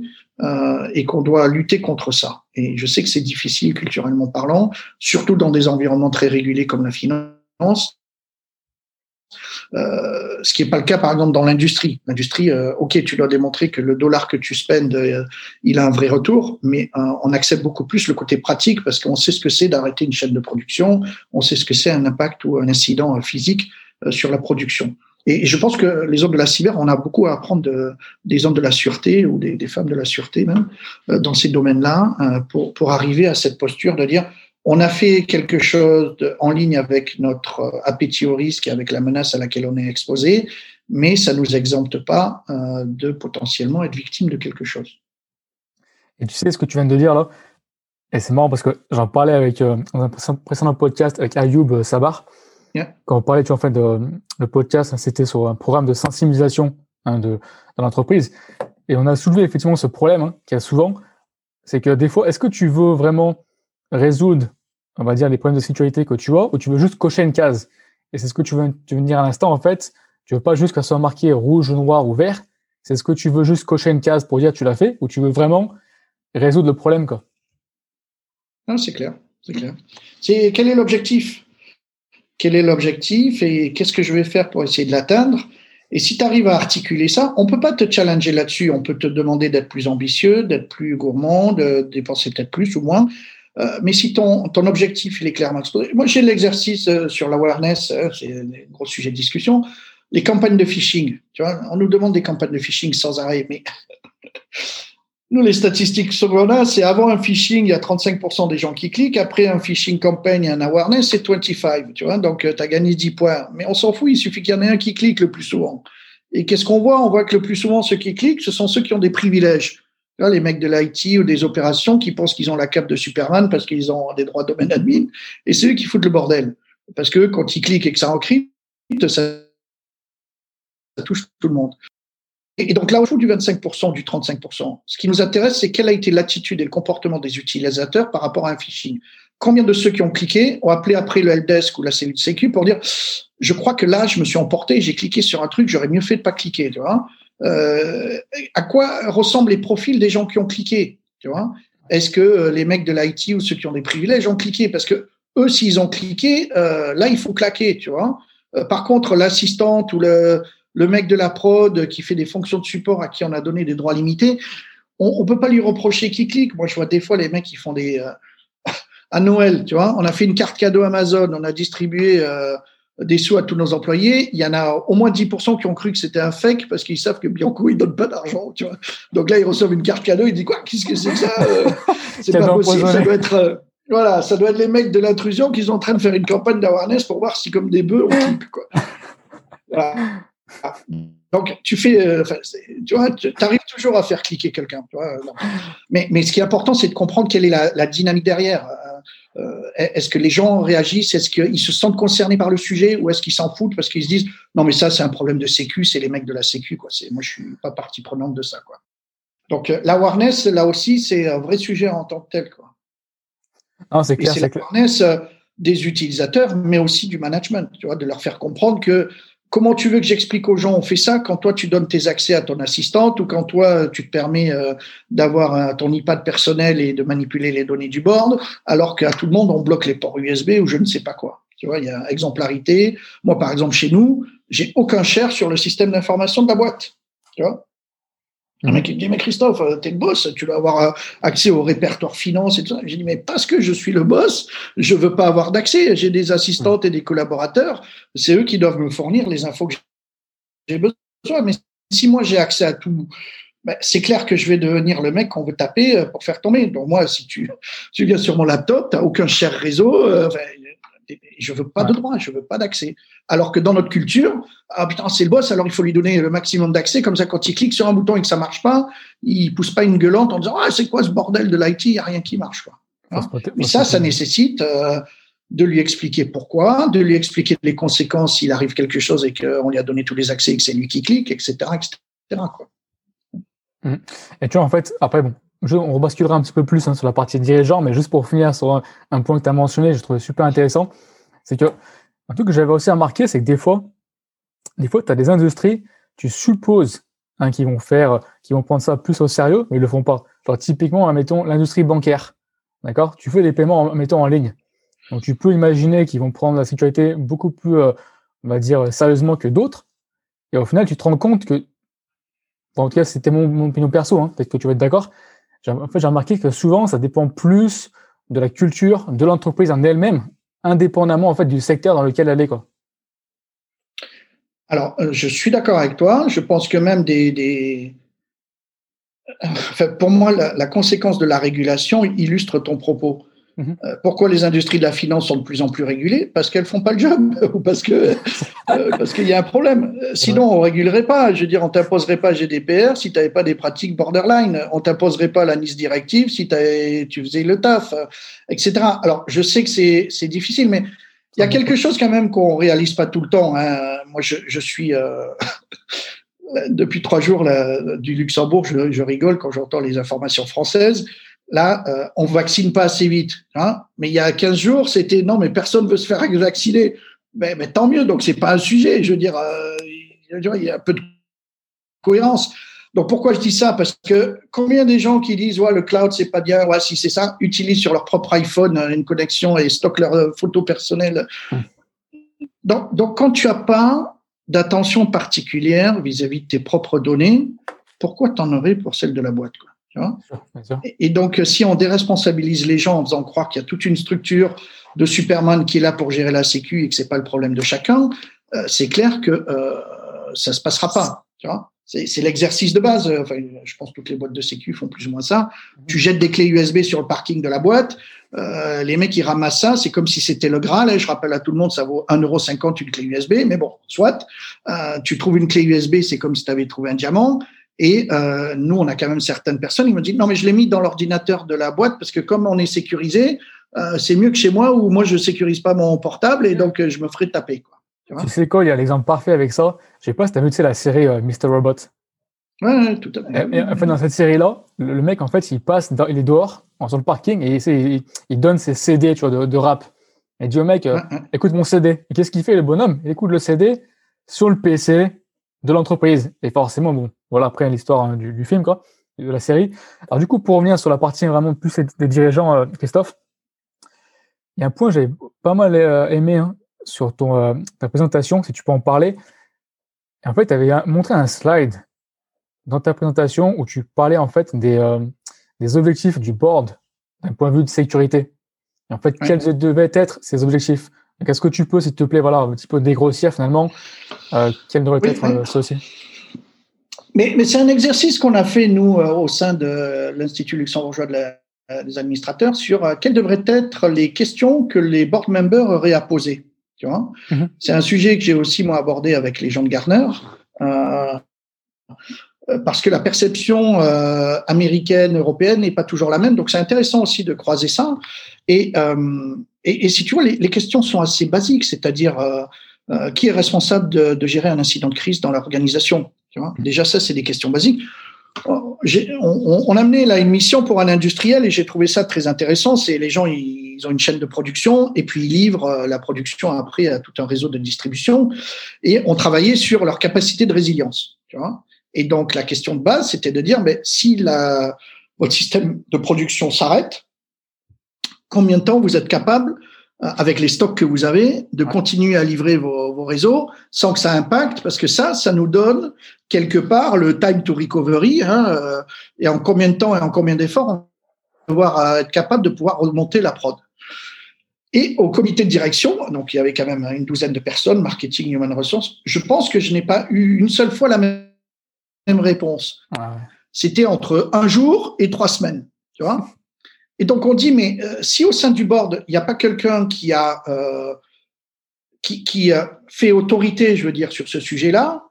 et qu'on doit lutter contre ça. Et je sais que c'est difficile culturellement parlant, surtout dans des environnements très régulés comme la finance, Ce qui n'est pas le cas, par exemple, dans l'industrie. L'industrie, ok, tu dois démontrer que le dollar que tu spends, il a un vrai retour, mais on accepte beaucoup plus le côté pratique parce qu'on sait ce que c'est d'arrêter une chaîne de production, on sait ce que c'est un impact ou un incident physique sur la production. Et je pense que les hommes de la cyber, on a beaucoup à apprendre des hommes de la sûreté ou des femmes de la sûreté même dans ces domaines-là pour arriver à cette posture de dire on a fait quelque chose en ligne avec notre appétit au risque et avec la menace à laquelle on est exposé, mais ça ne nous exempte pas de potentiellement être victime de quelque chose. Et tu sais ce que tu viens de dire là, et c'est marrant parce que j'en parlais avec, dans un précédent podcast avec Ayoub Sabar. Yeah. Quand on parlait, tu vois, en fait, le podcast, c'était sur un programme de sensibilisation de l'entreprise. Et on a soulevé effectivement ce problème qu'il y a souvent. C'est que des fois, est-ce que tu veux vraiment résoudre, on va dire, les problèmes de sécurité que tu as, ou tu veux juste cocher une case? Et c'est ce que tu veux dire à l'instant, en fait. Tu veux pas juste qu'elle soit marquée rouge, noir ou vert. C'est ce que tu veux juste cocher une case pour dire tu l'as fait, ou tu veux vraiment résoudre le problème, quoi. Non, c'est clair. C'est clair. Quel est l'objectif ? Quel est l'objectif et qu'est-ce que je vais faire pour essayer de l'atteindre? Et si tu arrives à articuler ça, on ne peut pas te challenger là-dessus. On peut te demander d'être plus ambitieux, d'être plus gourmand, de dépenser peut-être plus ou moins. Mais si ton objectif, il est clairement exposé. Moi, j'ai l'exercice sur l'awareness, c'est un gros sujet de discussion, les campagnes de phishing. Tu vois, on nous demande des campagnes de phishing sans arrêt, mais nous, les statistiques qu'on a, c'est avant un phishing, il y a 35% des gens qui cliquent. Après un phishing campaign et un awareness, c'est 25%. Tu vois, donc, tu as gagné 10 points. Mais on s'en fout, il suffit qu'il y en ait un qui clique le plus souvent. Et qu'est-ce qu'on voit ? On voit que le plus souvent, ceux qui cliquent, ce sont ceux qui ont des privilèges. Tu vois, les mecs de l'IT ou des opérations qui pensent qu'ils ont la cape de Superman parce qu'ils ont des droits de domaine admin. Et c'est eux qui foutent le bordel. Parce que quand ils cliquent et que ça encrypte, ça touche tout le monde. Et donc là, au fond du 25%, du 35%, ce qui nous intéresse, c'est quelle a été l'attitude et le comportement des utilisateurs par rapport à un phishing. Combien de ceux qui ont cliqué ont appelé après le helpdesk ou la cellule sécu pour dire « je crois que là, je me suis emporté, j'ai cliqué sur un truc, j'aurais mieux fait de pas cliquer ». Tu vois, à quoi ressemblent les profils des gens qui ont cliqué, tu vois? Est-ce que les mecs de l'IT ou ceux qui ont des privilèges ont cliqué? Parce que eux, s'ils ont cliqué, là, il faut claquer. Tu vois, par contre, l'assistante ou le mec de la prod qui fait des fonctions de support à qui on a donné des droits limités, on ne peut pas lui reprocher qu'il clique. Moi, je vois des fois les mecs qui font des… à Noël, tu vois, on a fait une carte cadeau Amazon, on a distribué des sous à tous nos employés. Il y en a au moins 10% qui ont cru que c'était un fake parce qu'ils savent que Bianco, il ne donne pas d'argent, tu vois. Donc là, ils reçoivent une carte cadeau, ils disent « quoi, qu'est-ce que c'est que ça c'est pas possible, ça doit être… » Voilà, ça doit être les mecs de l'intrusion qui sont en train de faire une campagne d'awareness pour voir si, comme des bœufs, on clique, quoi. Voilà. Ah, donc tu fais, tu vois, t'arrives toujours à faire cliquer quelqu'un. Tu vois, non. Mais ce qui est important, c'est de comprendre quelle est la dynamique derrière. Est-ce que les gens réagissent? Est-ce qu'ils se sentent concernés par le sujet ou est-ce qu'ils s'en foutent parce qu'ils se disent non mais ça c'est un problème de sécu, c'est les mecs de la sécu quoi. C'est moi je suis pas partie prenante de ça quoi. Donc l'awareness là aussi c'est un vrai sujet en tant que tel quoi. Non, c'est clair. Et c'est l'awareness des utilisateurs mais aussi du management, tu vois, de leur faire comprendre que comment tu veux que j'explique aux gens on fait ça quand toi tu donnes tes accès à ton assistante ou quand toi tu te permets d'avoir ton iPad personnel et de manipuler les données du board alors qu'à tout le monde on bloque les ports USB ou je ne sais pas quoi. Tu vois, il y a exemplarité. Moi par exemple chez nous, j'ai aucun share sur le système d'information de la boîte. Tu vois ? Un mec qui me dit « mais Christophe, t'es le boss, tu dois avoir accès au répertoire finance et tout ça ». J'ai dit « mais parce que je suis le boss, je veux pas avoir d'accès, j'ai des assistantes et des collaborateurs, c'est eux qui doivent me fournir les infos que j'ai besoin. Mais si moi j'ai accès à tout, ben, c'est clair que je vais devenir le mec qu'on veut taper pour faire tomber. Donc moi, si tu viens sur mon laptop, t'as aucun cher réseau, je veux pas de droit, je veux pas d'accès. Alors que dans notre culture, ah putain, c'est le boss, alors il faut lui donner le maximum d'accès, comme ça quand il clique sur un bouton et que ça marche pas, il pousse pas une gueulante en disant ah c'est quoi ce bordel de l'IT, il y a rien qui marche quoi. Hein? Mais ça nécessite de lui expliquer pourquoi, de lui expliquer les conséquences s'il arrive quelque chose et qu'on lui a donné tous les accès et que c'est lui qui clique, etc. quoi. Et tu vois en fait après bon. On rebasculera un petit peu plus sur la partie dirigeant, mais juste pour finir sur un point que tu as mentionné, je trouvais super intéressant, c'est que un truc que j'avais aussi remarqué, c'est que des fois tu as des industries, tu supposes qui vont prendre ça plus au sérieux, mais ils le font pas. Genre typiquement, mettons l'industrie bancaire, d'accord ? Tu fais des paiements, mettons en ligne, donc tu peux imaginer qu'ils vont prendre la sécurité beaucoup plus on va dire, sérieusement que d'autres. Et au final, tu te rends compte que, en tout cas, c'était mon opinion perso, hein, peut-être que tu vas être d'accord. En fait, j'ai remarqué que souvent, ça dépend plus de la culture de l'entreprise en elle-même, indépendamment en fait du secteur dans lequel elle est, quoi. Alors, je suis d'accord avec toi. Je pense que même Enfin, pour moi, la conséquence de la régulation illustre ton propos. Mm-hmm. Pourquoi les industries de la finance sont de plus en plus régulées ? Parce qu'elles ne font pas le job ou parce qu'il y a un problème. Sinon, on ne régulerait pas. Je veux dire, on ne t'imposerait pas GDPR si tu n'avais pas des pratiques borderline. On ne t'imposerait pas la NIS directive si tu faisais le taf, etc. Alors, je sais que c'est difficile, mais il y a quelque chose quand même qu'on ne réalise pas tout le temps. Hein. Moi, je suis... Depuis 3 jours du Luxembourg, je rigole quand j'entends les informations françaises. Là, on ne vaccine pas assez vite. Hein. Mais il y a 15 jours, c'était « non, mais personne ne veut se faire vacciner ». Mais tant mieux, donc ce n'est pas un sujet. Je veux dire, il y a un peu de cohérence. Donc, pourquoi je dis ça ? Parce que combien des gens qui disent ouais, « le cloud, ce n'est pas bien, ouais, si c'est ça », utilisent sur leur propre iPhone une connexion et stockent leurs photos personnelles. Donc quand tu n'as pas d'attention particulière vis-à-vis de tes propres données, pourquoi t'en aurais pour celles de la boîte, quoi, tu vois ? Bien sûr. Et donc, si on déresponsabilise les gens en faisant croire qu'il y a toute une structure de Superman qui est là pour gérer la sécu et que c'est pas le problème de chacun, c'est clair que ça se passera pas, tu vois ? C'est l'exercice de base. Enfin, je pense que toutes les boîtes de sécu font plus ou moins ça. Tu jettes des clés USB sur le parking de la boîte. Les mecs, ils ramassent ça. C'est comme si c'était le Graal. Hein. Je rappelle à tout le monde, ça vaut 1,50 € une clé USB. Mais bon, soit. Tu trouves une clé USB, c'est comme si tu avais trouvé un diamant. Et nous, on a quand même certaines personnes qui me disent « Non, mais je l'ai mis dans l'ordinateur de la boîte parce que comme on est sécurisé, c'est mieux que chez moi où moi, je sécurise pas mon portable et donc je me ferai taper, quoi. » Tu sais quoi, il y a l'exemple parfait avec ça. Je ne sais pas si tu as vu la série Mr. Robot. Ouais, tout à fait. Et, en fait, dans cette série-là, le mec, en fait, il est dehors, sur le parking, et il donne ses CD, tu vois, de rap. Il dit au mec, écoute mon CD. Et qu'est-ce qu'il fait, le bonhomme ? Il écoute le CD sur le PC de l'entreprise. Et forcément, bon, voilà, après l'histoire hein, du film, quoi, de la série. Alors, du coup, pour revenir sur la partie vraiment plus des dirigeants, Christophe, il y a un point que j'avais pas mal aimé, hein, sur ta présentation, si tu peux en parler. Et en fait, tu avais montré un slide dans ta présentation où tu parlais en fait des objectifs du board d'un point de vue de sécurité. Et en fait, quels devaient être ces objectifs ? Donc, est-ce que tu peux, s'il te plaît, voilà, un petit peu dégrossir finalement quels devraient être ceux-ci ? Mais c'est un exercice qu'on a fait, nous, au sein de l'Institut luxembourgeois des administrateurs sur quelles devraient être les questions que les board members auraient à poser. Tu vois, c'est un sujet que j'ai aussi moi abordé avec les gens de Gartner, parce que la perception américaine, européenne n'est pas toujours la même. Donc c'est intéressant aussi de croiser ça. Et si tu vois, les questions sont assez basiques, c'est-à-dire qui est responsable de gérer un incident de crise dans l'organisation. Tu vois, déjà ça c'est des questions basiques. On a mené là une mission pour un industriel et j'ai trouvé ça très intéressant. C'est les gens ils ont une chaîne de production et puis ils livrent la production après à tout un réseau de distribution et on travaillait sur leur capacité de résilience. Tu vois, et donc la question de base c'était de dire mais si votre système de production s'arrête, combien de temps vous êtes capable avec les stocks que vous avez, de continuer à livrer vos réseaux sans que ça impacte, parce que ça nous donne quelque part le time to recovery, hein, et en combien de temps et en combien d'efforts on va pouvoir être capable de pouvoir remonter la prod. Et au comité de direction, donc il y avait quand même 12 de personnes, marketing, human resources, je pense que je n'ai pas eu une seule fois la même réponse. Ah ouais. C'était entre 1 jour et 3 semaines, tu vois. Et donc, on dit, mais si au sein du board, il n'y a pas quelqu'un qui fait autorité, je veux dire, sur ce sujet-là,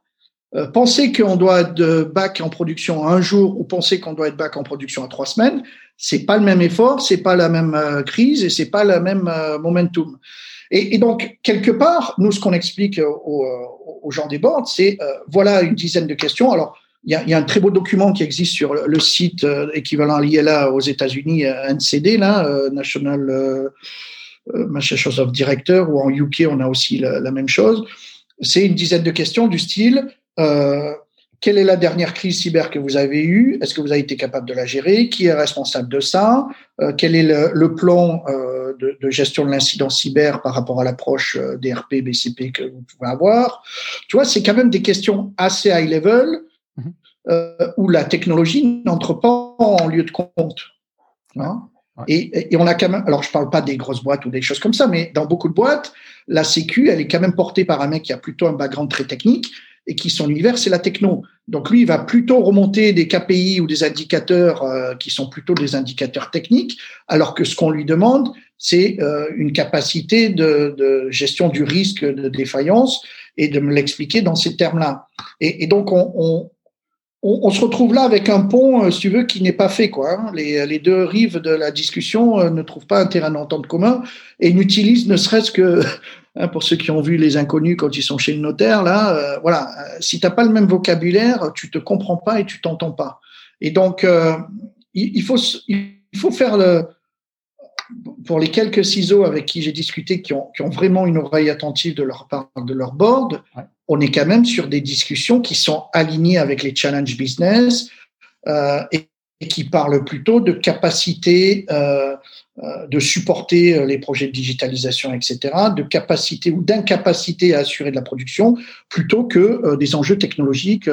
penser qu'on doit être back en production à 1 jour ou penser qu'on doit être back en production à 3 semaines, c'est pas le même effort, c'est pas la même crise et c'est pas le même momentum. Et donc, quelque part, nous, ce qu'on explique aux gens des boards, c'est voilà une dizaine de questions. Alors, il y a un très beau document qui existe sur le site équivalent à l'ILA aux États-Unis, NCD, là, National Massachusetts of Director, ou en UK, on a aussi la même chose. C'est une dizaine de questions du style Quelle est la dernière crise cyber que vous avez eue? Est-ce que vous avez été capable de la gérer? Qui est responsable de ça? Quel est le plan de gestion de l'incident cyber par rapport à l'approche des RP, BCP que vous pouvez avoir? Tu vois, c'est quand même des questions assez high level où la technologie n'entre pas en lieu de compte. Hein? Ouais. Et on a quand même, alors je parle pas des grosses boîtes ou des choses comme ça, mais dans beaucoup de boîtes, la sécu, elle est quand même portée par un mec qui a plutôt un background très technique et qui son univers, c'est la techno. Donc lui, il va plutôt remonter des KPI ou des indicateurs qui sont plutôt des indicateurs techniques, alors que ce qu'on lui demande, c'est une capacité de gestion du risque de défaillance et de me l'expliquer dans ces termes-là. Et donc, on se retrouve là avec un pont, si tu veux, qui n'est pas fait, quoi. Hein. Les deux rives de la discussion ne trouvent pas un terrain d'entente commun et n'utilisent ne serait-ce que... Pour ceux qui ont vu Les Inconnus quand ils sont chez le notaire, là, voilà, si tu n'as pas le même vocabulaire, tu ne te comprends pas et tu ne t'entends pas. Et donc, il faut faire, pour les quelques ciseaux avec qui j'ai discuté, qui ont vraiment une oreille attentive de leur part, de leur board, ouais. On est quand même sur des discussions qui sont alignées avec les challenges business et qui parlent plutôt de capacité de supporter les projets de digitalisation, etc., de capacité ou d'incapacité à assurer de la production, plutôt que des enjeux technologiques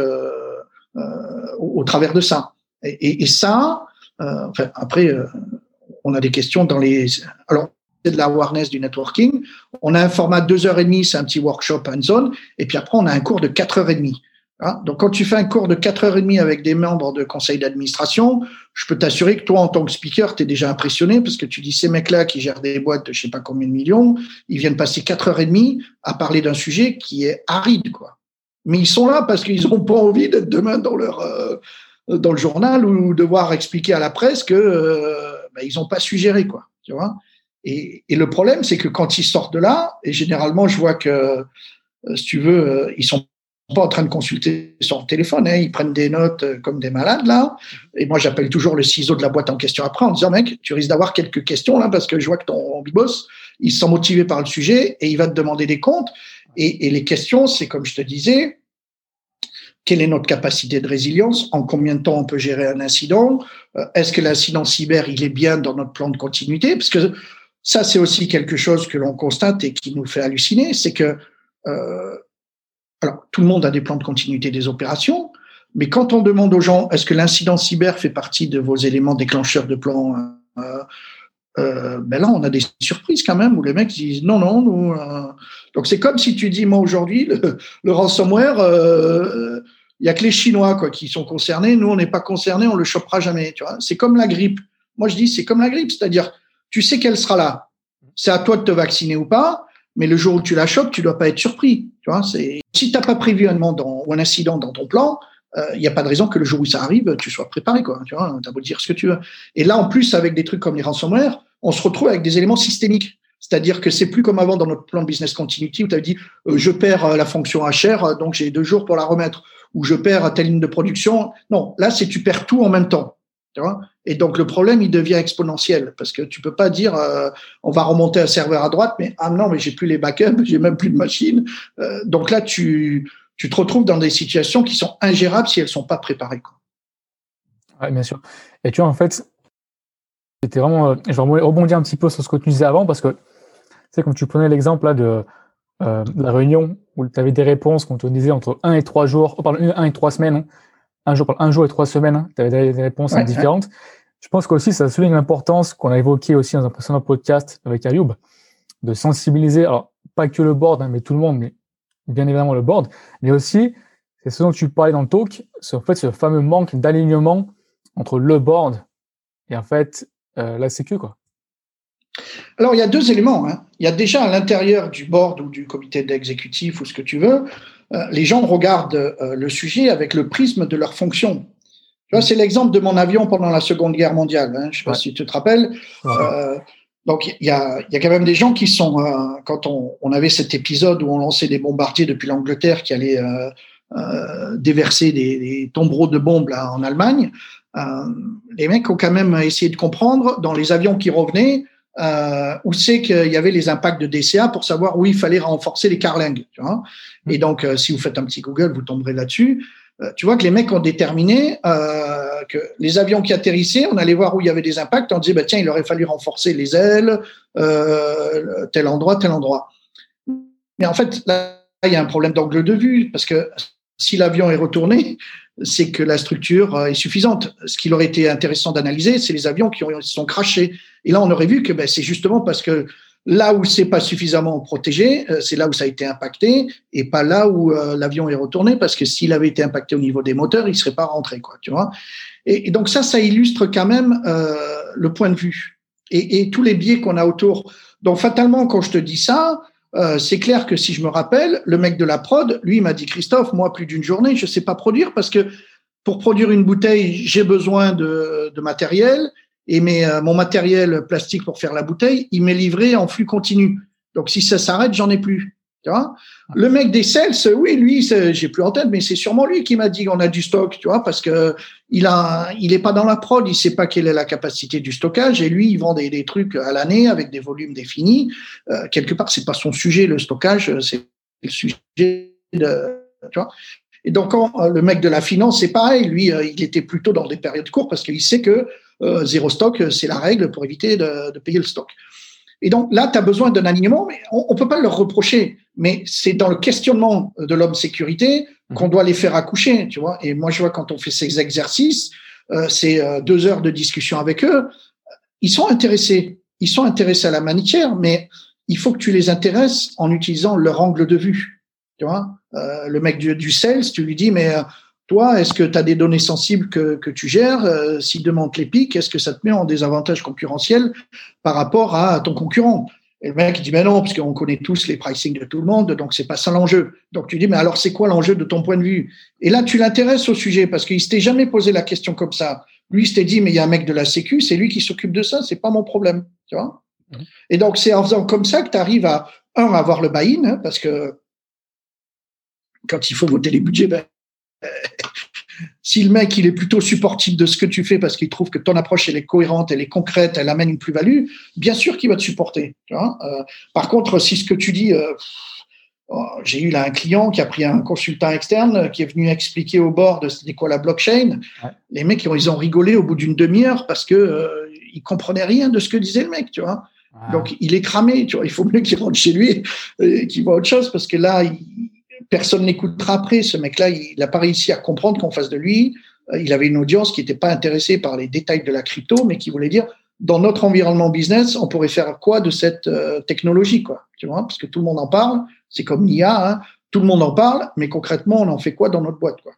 au travers de ça. Et ça, enfin, après, on a des questions dans les… Alors, c'est de l'awareness du networking. On a un format de 2h30, c'est un petit workshop hands-on, et puis après, on a un cours de 4h30. Hein? Donc, quand tu fais un cours de 4h30 avec des membres de conseil d'administration, je peux t'assurer que toi, en tant que speaker, t'es déjà impressionné parce que tu dis ces mecs-là qui gèrent des boîtes de je sais pas combien de millions, ils viennent passer 4h30 à parler d'un sujet qui est aride, quoi. Mais ils sont là parce qu'ils ont pas envie d'être demain dans leur dans le journal ou devoir expliquer à la presse que ils ont pas suggéré, quoi. Tu vois? Et le problème, c'est que quand ils sortent de là, et généralement, je vois que si tu veux, ils sont pas en train de consulter son téléphone, hein. Ils prennent des notes comme des malades, là. Et moi, j'appelle toujours le ciseau de la boîte en question après en disant, mec, tu risques d'avoir quelques questions, là, parce que je vois que ton big boss, il se sent motivé par le sujet et il va te demander des comptes. Et les questions, c'est comme je te disais, quelle est notre capacité de résilience? En combien de temps on peut gérer un incident? Est-ce que l'incident cyber, il est bien dans notre plan de continuité? Parce que ça, c'est aussi quelque chose que l'on constate et qui nous fait halluciner, c'est que, alors, tout le monde a des plans de continuité des opérations, mais quand on demande aux gens, est-ce que l'incident cyber fait partie de vos éléments déclencheurs de plan, ben là, on a des surprises quand même, où les mecs disent non, nous… Donc, c'est comme si tu dis, moi, aujourd'hui, le ransomware, il y a que les Chinois quoi, qui sont concernés, nous, on n'est pas concernés, on le chopera jamais. Tu vois, c'est comme la grippe. Moi, je dis, c'est comme la grippe, c'est-à-dire, tu sais qu'elle sera là. C'est à toi de te vacciner ou pas, mais le jour où tu la chopes, tu dois pas être surpris. Tu vois, c'est… Si tu n'as pas prévu un incident dans ton plan, il n'y a pas de raison que le jour où ça arrive, tu sois préparé, quoi. Tu vois, t'as beau dire ce que tu veux. Et là, en plus, avec des trucs comme les ransomware, on se retrouve avec des éléments systémiques. C'est-à-dire que c'est plus comme avant dans notre plan business continuity où tu as dit je perds la fonction HR, donc j'ai 2 jours pour la remettre, ou je perds telle ligne de production. Non, là, c'est tu perds tout en même temps. Tu vois? Et donc, le problème, il devient exponentiel parce que tu peux pas dire on va remonter un serveur à droite, mais ah non, mais j'ai plus les backups, j'ai même plus de machines. Donc là, tu te retrouves dans des situations qui sont ingérables si elles sont pas préparées. Oui, bien sûr. Et tu vois, en fait, c'était vraiment… je vais rebondir un petit peu sur ce que tu disais avant parce que tu sais, comme tu prenais l'exemple là, de la réunion où tu avais des réponses qu'on te disait entre 1 et 3 jours, oh, pardon, 1 et 3 semaines, hein. Un jour et 3 semaines, hein, tu avais des réponses différentes. Ouais. Je pense qu'aussi, ça souligne l'importance qu'on a évoquée aussi dans un précédent podcast avec Ayoub, de sensibiliser, alors pas que le board, hein, mais tout le monde, mais bien évidemment le board, mais aussi, c'est ce dont tu parlais dans le talk, c'est en fait ce fameux manque d'alignement entre le board et en fait la sécu, quoi. Alors, il y a 2 éléments. Hein. Il y a déjà à l'intérieur du board ou du comité d'exécutif ou ce que tu veux, les gens regardent le sujet avec le prisme de leur fonction. Tu vois, c'est l'exemple de mon avion pendant la Seconde Guerre mondiale. Hein. Je ne sais pas si tu te rappelles. Ouais. Donc, il y a quand même des gens qui sont… quand on avait cet épisode où on lançait des bombardiers depuis l'Angleterre qui allaient déverser des tombereaux de bombes là, en Allemagne, les mecs ont quand même essayé de comprendre, dans les avions qui revenaient, où c'est qu'il y avait les impacts de DCA pour savoir où il fallait renforcer les carlingues. Tu vois. Et donc, si vous faites un petit Google, vous tomberez là-dessus. Tu vois que les mecs ont déterminé que les avions qui atterrissaient, on allait voir où il y avait des impacts, on disait bah, « tiens, il aurait fallu renforcer les ailes, tel endroit, tel endroit ». Mais en fait, là, il y a un problème d'angle de vue, parce que si l'avion est retourné, c'est que la structure est suffisante. Ce qu'il aurait été intéressant d'analyser, c'est les avions qui se sont crashés. Et là, on aurait vu que ben, c'est justement parce que là où c'est pas suffisamment protégé, c'est là où ça a été impacté et pas là où l'avion est retourné, parce que s'il avait été impacté au niveau des moteurs, il serait pas rentré, quoi, tu vois. Et donc ça illustre quand même le point de vue et tous les biais qu'on a autour. Donc fatalement, quand je te dis ça, c'est clair que si je me rappelle, le mec de la prod, lui, il m'a dit « Christophe, moi, plus d'une journée, je sais pas produire parce que pour produire une bouteille, j'ai besoin de matériel. » Et mon matériel plastique pour faire la bouteille, il m'est livré en flux continu. Donc, si ça s'arrête, j'en ai plus. Tu vois? Le mec des sales, oui, lui, j'ai plus en tête, mais c'est sûrement lui qui m'a dit qu'on a du stock, tu vois, parce que il est pas dans la prod, il sait pas quelle est la capacité du stockage, et lui, il vend des trucs à l'année avec des volumes définis. Quelque part, c'est pas son sujet, le stockage, c'est le sujet de, tu vois. Et donc, quand le mec de la finance, c'est pareil. Lui, il était plutôt dans des périodes courtes parce qu'il sait que zéro stock, c'est la règle pour éviter de payer le stock. Et donc, là, tu as besoin d'un alignement, mais on ne peut pas leur reprocher. Mais c'est dans le questionnement de l'homme sécurité qu'on doit les faire accoucher, tu vois. Et moi, je vois quand on fait ces exercices, c'est 2 heures de discussion avec eux. Ils sont intéressés. Ils sont intéressés à la matière, mais il faut que tu les intéresses en utilisant leur angle de vue, tu vois. Le mec du sales, tu lui dis, mais toi, est-ce que tu as des données sensibles que tu gères? S'il demande les pics, est-ce que ça te met en désavantage concurrentiel par rapport à ton concurrent? Et le mec dit, mais non, parce qu'on connaît tous les pricing de tout le monde, donc c'est pas ça l'enjeu. Donc tu dis, mais alors c'est quoi l'enjeu de ton point de vue? Et là, tu l'intéresses au sujet parce qu'il s'était jamais posé la question comme ça. Lui, il s'était dit, mais il y a un mec de la sécu, c'est lui qui s'occupe de ça, c'est pas mon problème, tu vois? Et donc, c'est en faisant comme ça que tu arrives à, avoir le buy-in, hein, parce que quand il faut voter les budgets, si le mec il est plutôt supportif de ce que tu fais parce qu'il trouve que ton approche elle est cohérente, elle est concrète, elle amène une plus-value, bien sûr qu'il va te supporter. Tu vois, par contre, si ce que tu dis, j'ai eu là un client qui a pris un consultant externe qui est venu expliquer au board c'était quoi la blockchain, ouais. Les mecs ils ont rigolé au bout d'une demi-heure parce que ils comprenaient rien de ce que disait le mec, tu vois. Ouais. Donc il est cramé, tu vois. Il faut mieux qu'il rentre chez lui et qu'il voit autre chose parce que là personne n'écoutera après. Ce mec-là, il n'a pas réussi à comprendre qu'on fasse de lui. Il avait une audience qui n'était pas intéressée par les détails de la crypto, mais qui voulait dire, dans notre environnement business, on pourrait faire quoi de cette technologie, quoi, tu vois, parce que tout le monde en parle. C'est comme l'IA, hein, tout le monde en parle, mais concrètement, on en fait quoi dans notre boîte, quoi.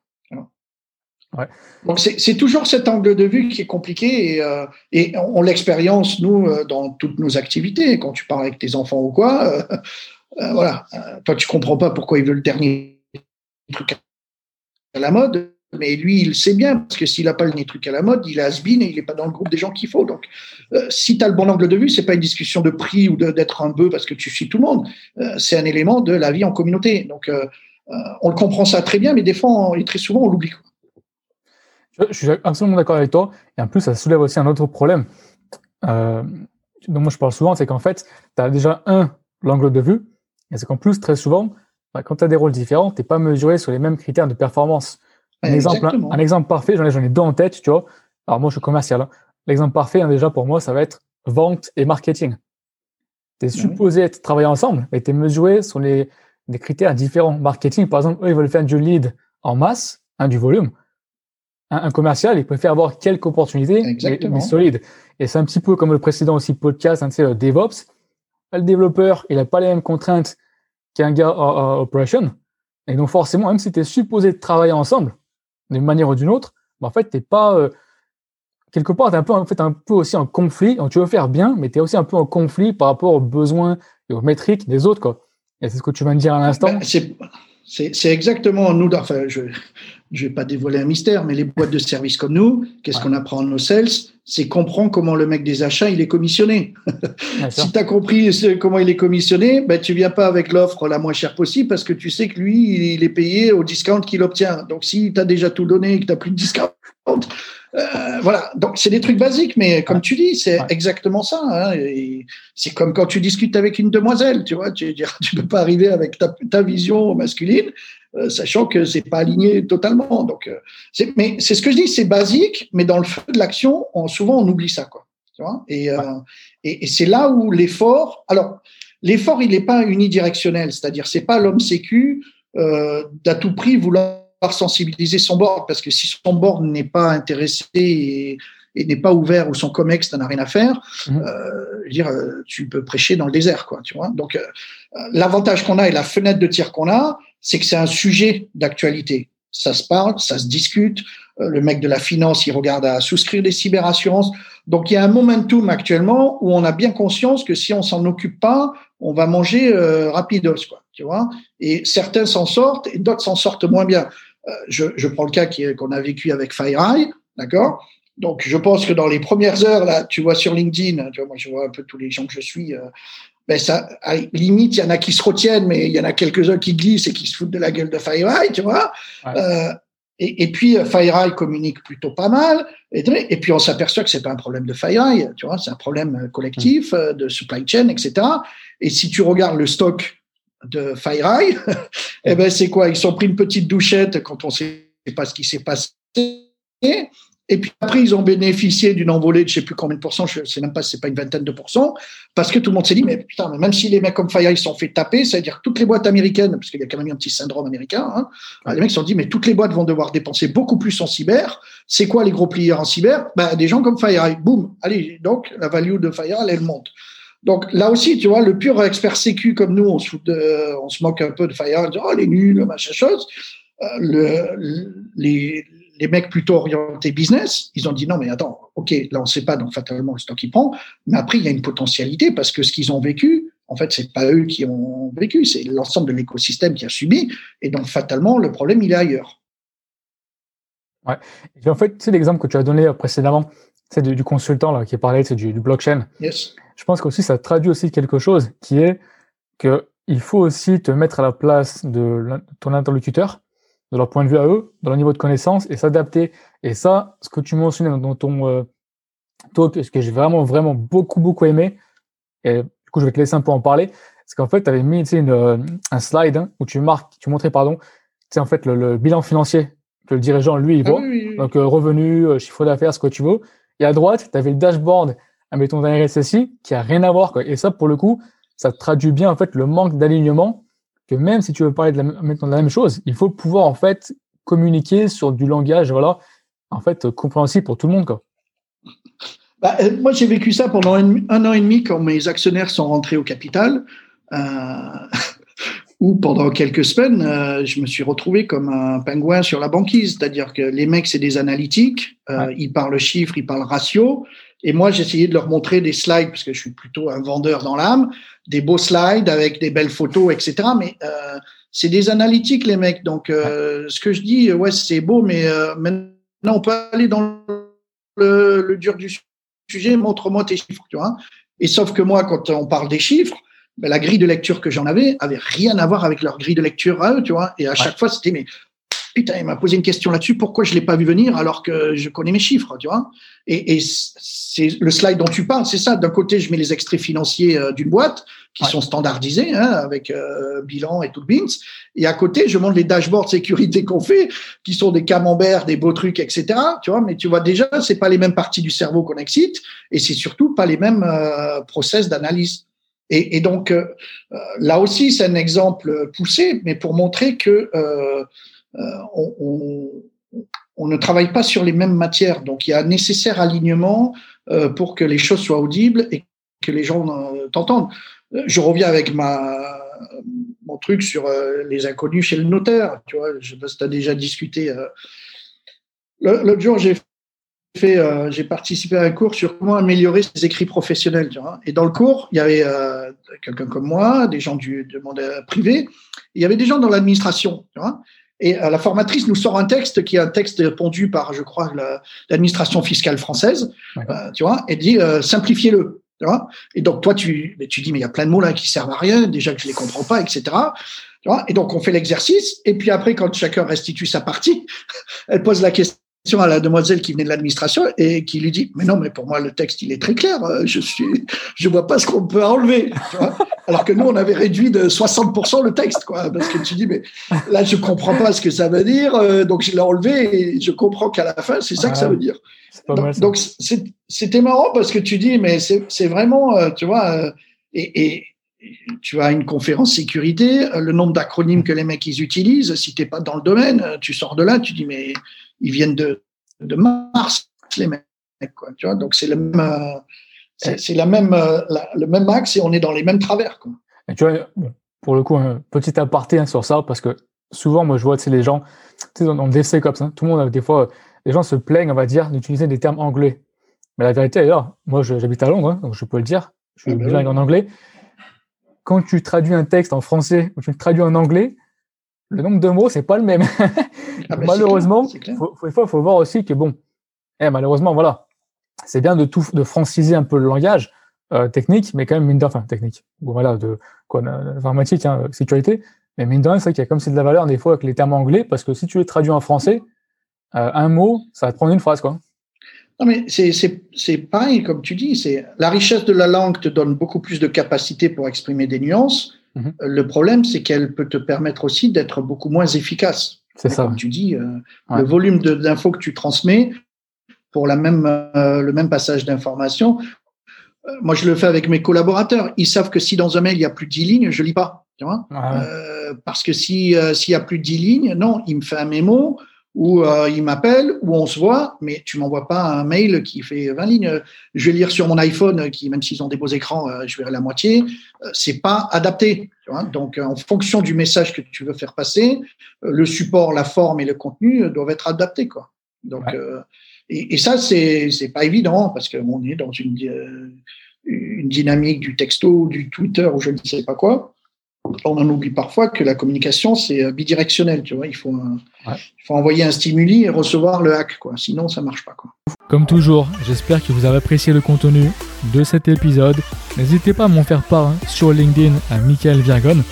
Ouais. Donc c'est toujours cet angle de vue qui est compliqué et on l'expérience nous dans toutes nos activités. Quand tu parles avec tes enfants ou quoi. Voilà, toi tu comprends pas pourquoi il veut le dernier truc à la mode, mais lui il sait bien parce que s'il n'a pas le dernier truc à la mode, il est has-been et il n'est pas dans le groupe des gens qu'il faut. Donc, si tu as le bon angle de vue, c'est pas une discussion de prix ou d'être un bœuf parce que tu suis tout le monde. C'est un élément de la vie en communauté. Donc, on le comprend ça très bien, mais des fois et très souvent on l'oublie. Je suis absolument d'accord avec toi. Et en plus, ça soulève aussi un autre problème. Donc moi je parle souvent, c'est qu'en fait, tu as déjà l'angle de vue. Et c'est qu'en plus, très souvent, quand tu as des rôles différents, tu n'es pas mesuré sur les mêmes critères de performance. Un exemple parfait, j'en ai 2 en tête, tu vois. Alors moi, je suis commercial. Hein. L'exemple parfait, déjà pour moi, ça va être vente et marketing. Tu es supposé travailler ensemble, mais tu es mesuré sur des critères différents. Marketing, par exemple, eux, ils veulent faire du lead en masse, du volume. Un commercial, il préfère avoir quelques opportunités, mais solides. Et c'est un petit peu comme le précédent aussi podcast, hein, tu sais, DevOps. Le développeur, il n'a pas les mêmes contraintes qu'un gars operation. Et donc, forcément, même si tu es supposé travailler ensemble d'une manière ou d'une autre, bah en fait, tu n'es pas… quelque part, tu es un peu aussi en conflit. Donc, tu veux faire bien, mais tu es aussi un peu en conflit par rapport aux besoins et aux métriques des autres, quoi. Et c'est ce que tu viens de dire à l'instant. Ben, c'est exactement nous. Enfin, je vais pas dévoiler un mystère, mais les boîtes de services comme nous, qu'est-ce qu'on apprend de nos sales? C'est comprendre comment le mec des achats, il est commissionné. Si tu as compris comment il est commissionné, ben, tu viens pas avec l'offre la moins chère possible parce que tu sais que lui, il est payé au discount qu'il obtient. Donc, si tu as déjà tout donné et que tu n'as plus de discount, Voilà, donc c'est des trucs basiques, mais comme tu dis, c'est exactement ça. Hein. Et c'est comme quand tu discutes avec une demoiselle, tu vois, tu peux pas arriver avec ta vision masculine, sachant que c'est pas aligné totalement. Donc, mais c'est ce que je dis, c'est basique, mais dans le feu de l'action, souvent on oublie ça, quoi. Tu vois, et c'est là où l'effort. Alors, l'effort, il n'est pas unidirectionnel, c'est-à-dire c'est pas l'homme sécu d'à tout prix vouloir sensibiliser son board, parce que si son board n'est pas intéressé et n'est pas ouvert, ou son comex n'en a rien à faire, je veux dire, tu peux prêcher dans le désert, quoi, tu vois. Donc, l'avantage qu'on a et la fenêtre de tir qu'on a, c'est que c'est un sujet d'actualité. Ça se parle, ça se discute. Le mec de la finance, il regarde à souscrire des cyberassurances. Donc, il y a un momentum actuellement où on a bien conscience que si on s'en occupe pas, on va manger rapidos, quoi, tu vois. Et certains s'en sortent et d'autres s'en sortent moins bien. Je prends le cas qu'on a vécu avec FireEye, d'accord. Donc, je pense que dans les premières heures, là, tu vois sur LinkedIn, tu vois, moi, je vois un peu tous les gens que je suis. Ben ça, à limite, il y en a qui se retiennent, mais il y en a quelques-uns qui glissent et qui se foutent de la gueule de FireEye, tu vois. Ouais. Et puis, FireEye communique plutôt pas mal. Et puis, on s'aperçoit que c'est pas un problème de FireEye, tu vois, c'est un problème collectif, de supply chain, etc. Et si tu regardes le stock de FireEye, eh ben, c'est quoi? Ils sont pris une petite douchette quand on sait pas ce qui s'est passé. Et puis après, ils ont bénéficié d'une envolée de je sais plus combien de pourcents, je sais même pas si c'est pas une vingtaine de pourcents, parce que tout le monde s'est dit, mais putain, mais même si les mecs comme FireEye se sont fait taper, c'est-à-dire que toutes les boîtes américaines, parce qu'il y a quand même un petit syndrome américain, hein, les mecs se sont dit, mais toutes les boîtes vont devoir dépenser beaucoup plus en cyber. C'est quoi les gros players en cyber? Ben, des gens comme FireEye. Boum. Allez, donc, la value de FireEye, elle monte. Donc, là aussi, tu vois, le pur expert sécu comme nous, on se moque un peu de FireEye, on dit, oh, les nuls, machin chose. Les mecs plutôt orientés business, ils ont dit non, mais attends, ok, là on ne sait pas, donc fatalement le stock il prend, mais après il y a une potentialité parce que ce qu'ils ont vécu, en fait, c'est pas eux qui ont vécu, c'est l'ensemble de l'écosystème qui a subi, et donc fatalement le problème il est ailleurs. Ouais, et en fait, tu sais, l'exemple que tu as donné précédemment, c'est du consultant là, qui parlait du blockchain. Yes. Je pense qu'aussi ça traduit aussi quelque chose qui est qu'il faut aussi te mettre à la place de ton interlocuteur, de leur point de vue à eux, de leur niveau de connaissance et s'adapter. Et ça, ce que tu mentionnais dans ton talk, ce que j'ai vraiment beaucoup aimé, et du coup, je vais te laisser un peu en parler, c'est qu'en fait, tu avais mis un slide où tu montrais c'est en fait le bilan financier que le dirigeant, lui, il voit. Oui. Donc, revenus, chiffre d'affaires, ce que tu veux. Et à droite, tu avais le dashboard, mettons, d'un RSSI qui n'a rien à voir, quoi. Et ça, pour le coup, ça traduit bien en fait le manque d'alignement, que même si tu veux parler de la même chose, il faut pouvoir en fait communiquer sur du langage, voilà, en fait compréhensible pour tout le monde, quoi. Bah, moi, j'ai vécu ça pendant un an et demi quand mes actionnaires sont rentrés au capital, où pendant quelques semaines, je me suis retrouvé comme un pingouin sur la banquise, c'est-à-dire que les mecs, c'est des analytiques, ils parlent chiffres, ils parlent ratios. Et moi, j'essayais de leur montrer des slides, parce que je suis plutôt un vendeur dans l'âme, des beaux slides avec des belles photos, etc. Mais c'est des analytiques, les mecs. Donc, ce que je dis, ouais, c'est beau, mais maintenant, on peut aller dans le dur du sujet, montre-moi tes chiffres, tu vois. Et sauf que moi, quand on parle des chiffres, ben, la grille de lecture que j'en avais avait rien à voir avec leur grille de lecture à eux, tu vois. Et à chaque fois, c'était... Putain, il m'a posé une question là-dessus, pourquoi je ne l'ai pas vu venir alors que je connais mes chiffres, tu vois. Et c'est le slide dont tu parles, c'est ça. D'un côté, je mets les extraits financiers d'une boîte qui sont standardisés, hein, avec bilan et tout le bins. Et à côté, je montre les dashboards sécurité qu'on fait, qui sont des camemberts, des beaux trucs, etc. Tu vois, mais tu vois déjà, ce n'est pas les mêmes parties du cerveau qu'on excite et c'est surtout pas les mêmes process d'analyse. Et donc, là aussi, c'est un exemple poussé, mais pour montrer que... on ne travaille pas sur les mêmes matières, donc il y a un nécessaire alignement pour que les choses soient audibles et que les gens t'entendent. Je reviens avec mon truc sur les inconnus chez le notaire, tu vois, je sais pas si tu as déjà discuté. L'autre jour, j'ai participé à un cours sur comment améliorer ses écrits professionnels, tu vois. Et dans le cours, il y avait quelqu'un comme moi, des gens du monde privé, il y avait des gens dans l'administration, tu vois. Et la formatrice nous sort un texte qui est un texte pondu par, je crois, l'administration fiscale française, tu vois, et dit simplifiez-le, tu vois. Et donc toi, tu dis mais il y a plein de mots là qui servent à rien, déjà que je les comprends pas, etc. Tu vois. Et donc on fait l'exercice. Et puis après, quand chacun restitue sa partie, elle pose la question à la demoiselle qui venait de l'administration et qui lui dit « Mais non, mais pour moi, le texte, il est très clair. Je vois pas ce qu'on peut enlever. » Alors que nous, on avait réduit de 60% le texte, quoi, parce que tu dis « Mais là, je comprends pas ce que ça veut dire. » Donc, je l'ai enlevé et je comprends qu'à la fin, c'est ça que ça veut dire. C'est pas mal, ça. Donc, c'était marrant parce que tu dis « Mais c'est vraiment, tu vois… » et tu as une conférence sécurité, le nombre d'acronymes que les mecs ils utilisent, si t'es pas dans le domaine, tu sors de là, tu dis mais ils viennent de Mars les mecs quoi, tu vois. Donc c'est le même, le même axe et on est dans les mêmes travers quoi. Et tu vois pour le coup un petit aparté sur ça parce que souvent moi je vois les gens dans le DevSecOps, tout le monde a des fois les gens se plaignent on va dire d'utiliser des termes anglais, mais la vérité alors moi j'habite à Londres donc je peux le dire, je suis bilingue en anglais. Quand tu traduis un texte en français ou tu le traduis en anglais, le nombre de mots, c'est pas le même. Malheureusement, il faut voir aussi que, bon, malheureusement, voilà, c'est bien de franciser un peu le langage technique, mais quand même, mine de rien, technique. Bon, voilà, informatique, sécurité, mais mine de rien, c'est vrai qu'il y a comme c'est de la valeur des fois avec les termes anglais, parce que si tu les traduis en français, un mot, ça va te prendre une phrase, quoi. Non, mais c'est pareil, comme tu dis, la richesse de la langue te donne beaucoup plus de capacité pour exprimer des nuances. Mm-hmm. Le problème, c'est qu'elle peut te permettre aussi d'être beaucoup moins efficace. C'est ça. Comme tu dis, le volume d'infos que tu transmets pour le même passage d'informations. Moi, je le fais avec mes collaborateurs. Ils savent que si dans un mail, il y a plus de 10 lignes, je lis pas. Tu vois parce que s'il y a plus de 10 lignes, non, il me fait un mémo. Ou il m'appelle, ou on se voit, mais tu m'envoies pas un mail qui fait 20 lignes. Je vais lire sur mon iPhone, qui même s'ils ont des beaux écrans, je verrai la moitié. C'est pas adapté. Tu vois. Donc, en fonction du message que tu veux faire passer, le support, la forme et le contenu doivent être adaptés, quoi. Donc, et ça, c'est pas évident parce qu'on est dans une dynamique du texto, du Twitter ou je ne sais pas quoi. On en oublie parfois que la communication c'est bidirectionnel, tu vois. Il faut envoyer un stimuli et recevoir le hack, quoi. Sinon, ça marche pas, quoi. Comme toujours, j'espère que vous avez apprécié le contenu de cet épisode. N'hésitez pas à m'en faire part sur LinkedIn à Mickaël Virgonne.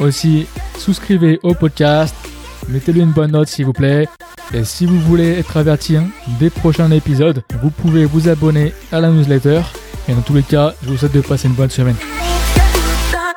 Aussi, souscrivez au podcast, mettez-lui une bonne note s'il vous plaît. Et si vous voulez être averti des prochains épisodes, vous pouvez vous abonner à la newsletter. Et dans tous les cas, je vous souhaite de passer une bonne semaine.